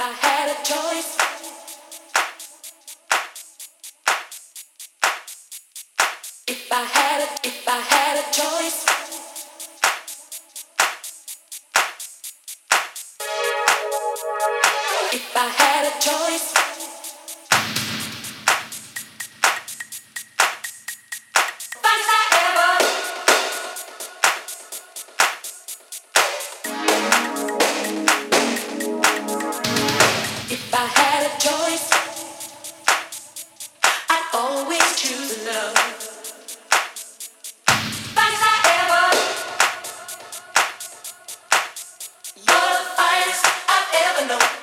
I had a choice, if I had a choice, if I had a choice, choice, I'd always choose love. Fight I ever, you're the finest I've ever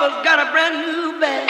papa's got a brand new bed.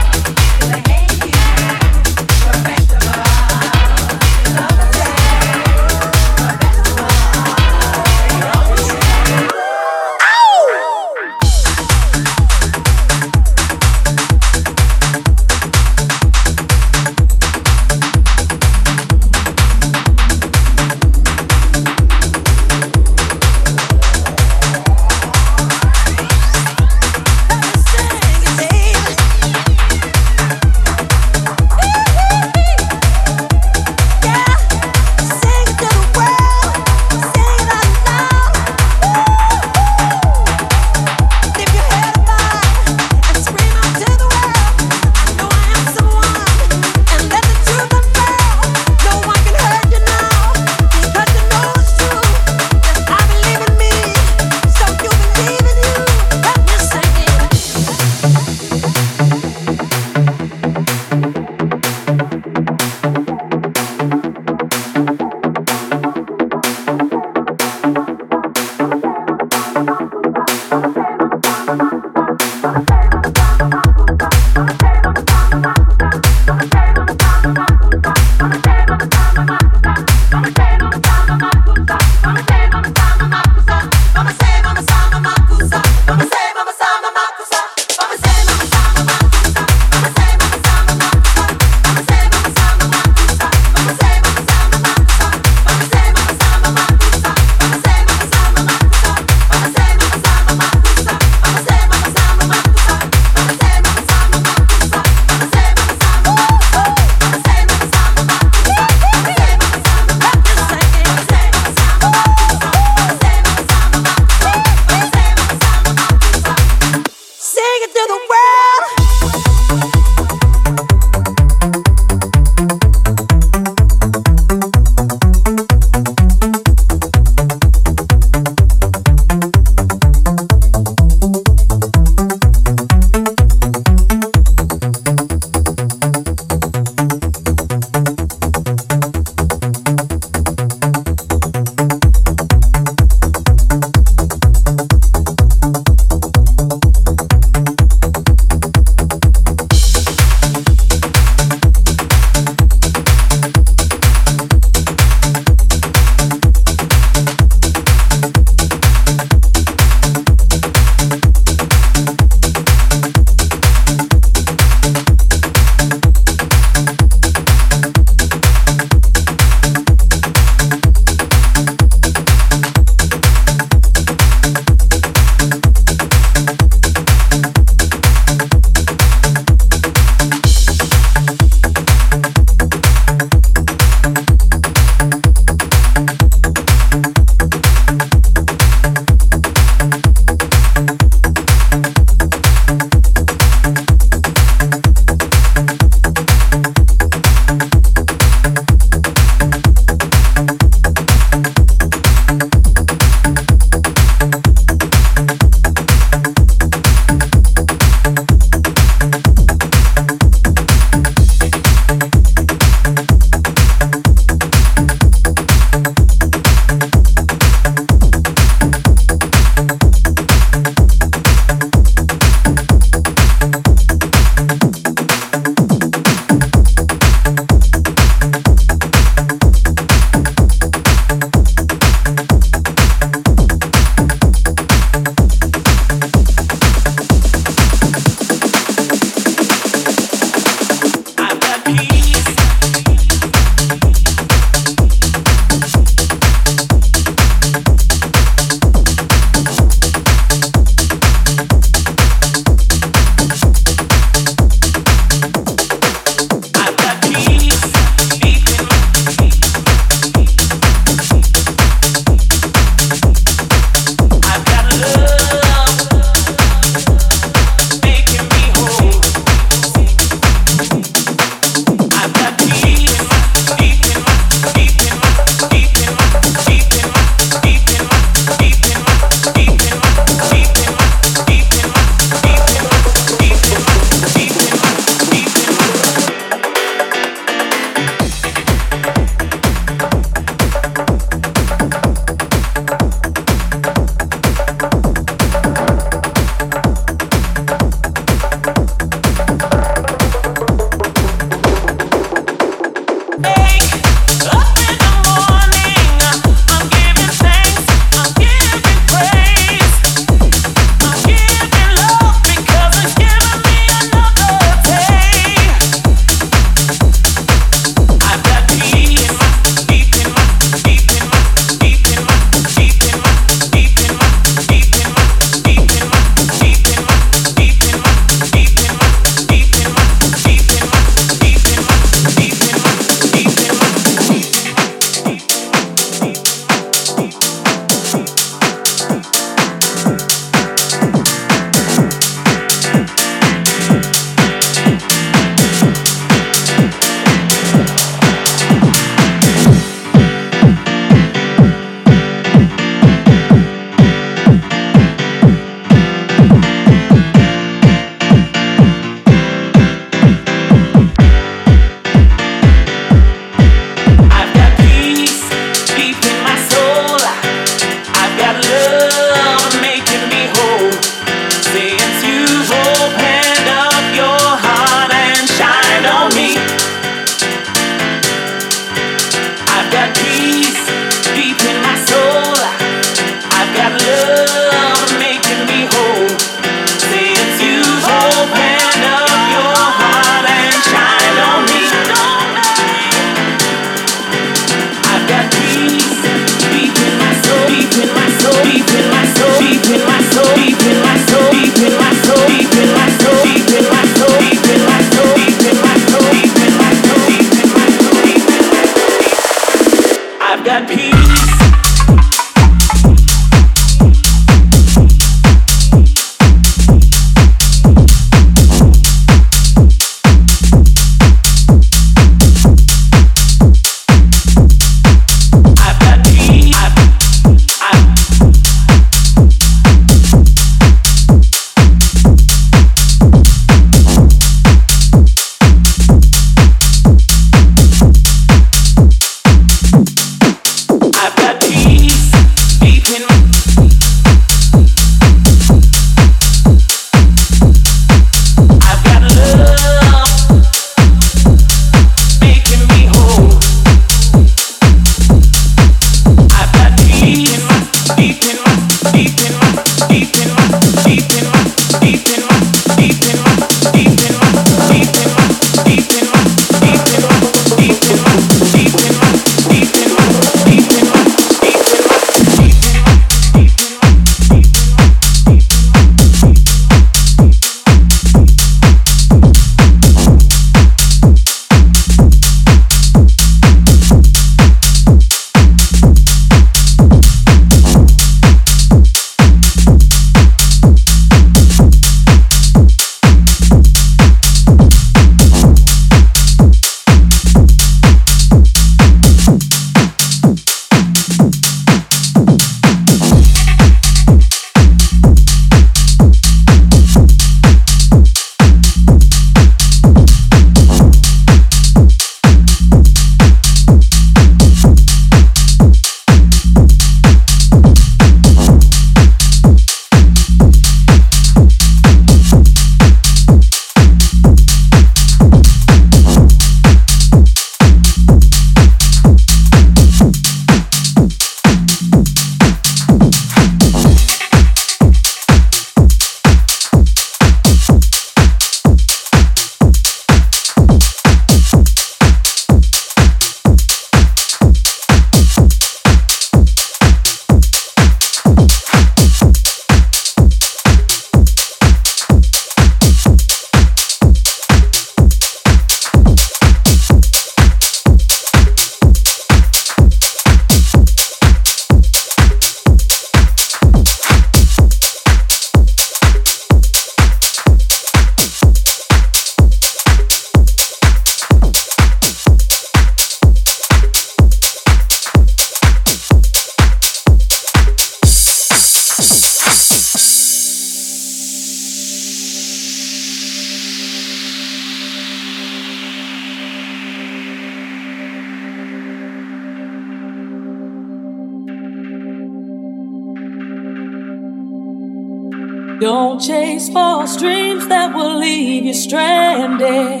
Don't chase false dreams that will leave you stranded,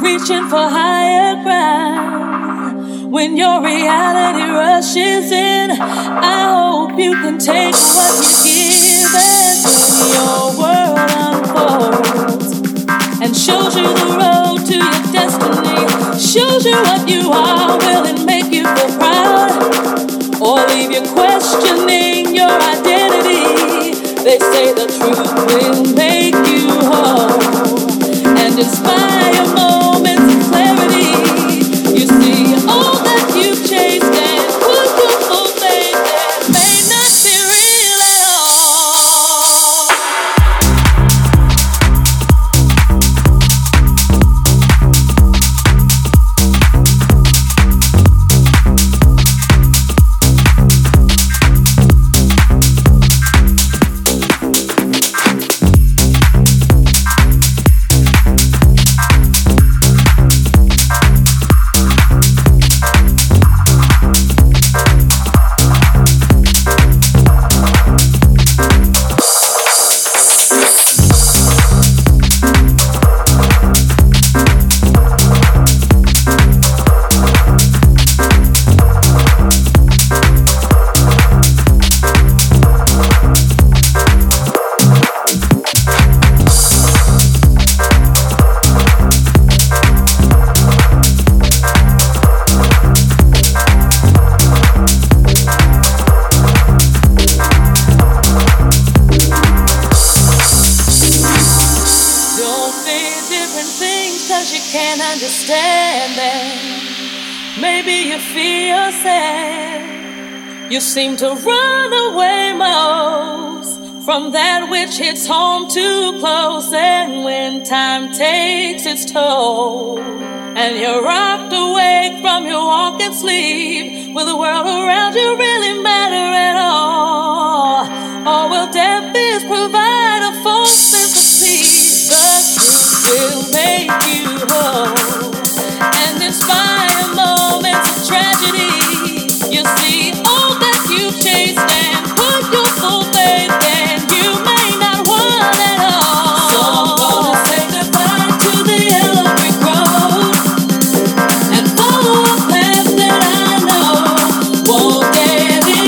reaching for higher ground. When your reality rushes in, I hope you can take what you're given. When your world unfolds and shows you the road to your destiny, shows you what you are, will it make you feel proud, or leave you questioning your identity? They say the truth will make you whole and inspire moments of clarity. You see, all that you've chased and put to full faith that may not be real at all. You seem to run away most from that which hits home too close, and when time takes its toll, and you're rocked awake from your walk and sleep, will the world around you really matter at all? Or will death is provide a false sense of peace? The truth will make you whole and inspire moments of tragedy. You see, all that you've chased and put your full faith in, you may not want at all. So I'm gonna say goodbye to the yellow brick road and follow a path that I know won't get in.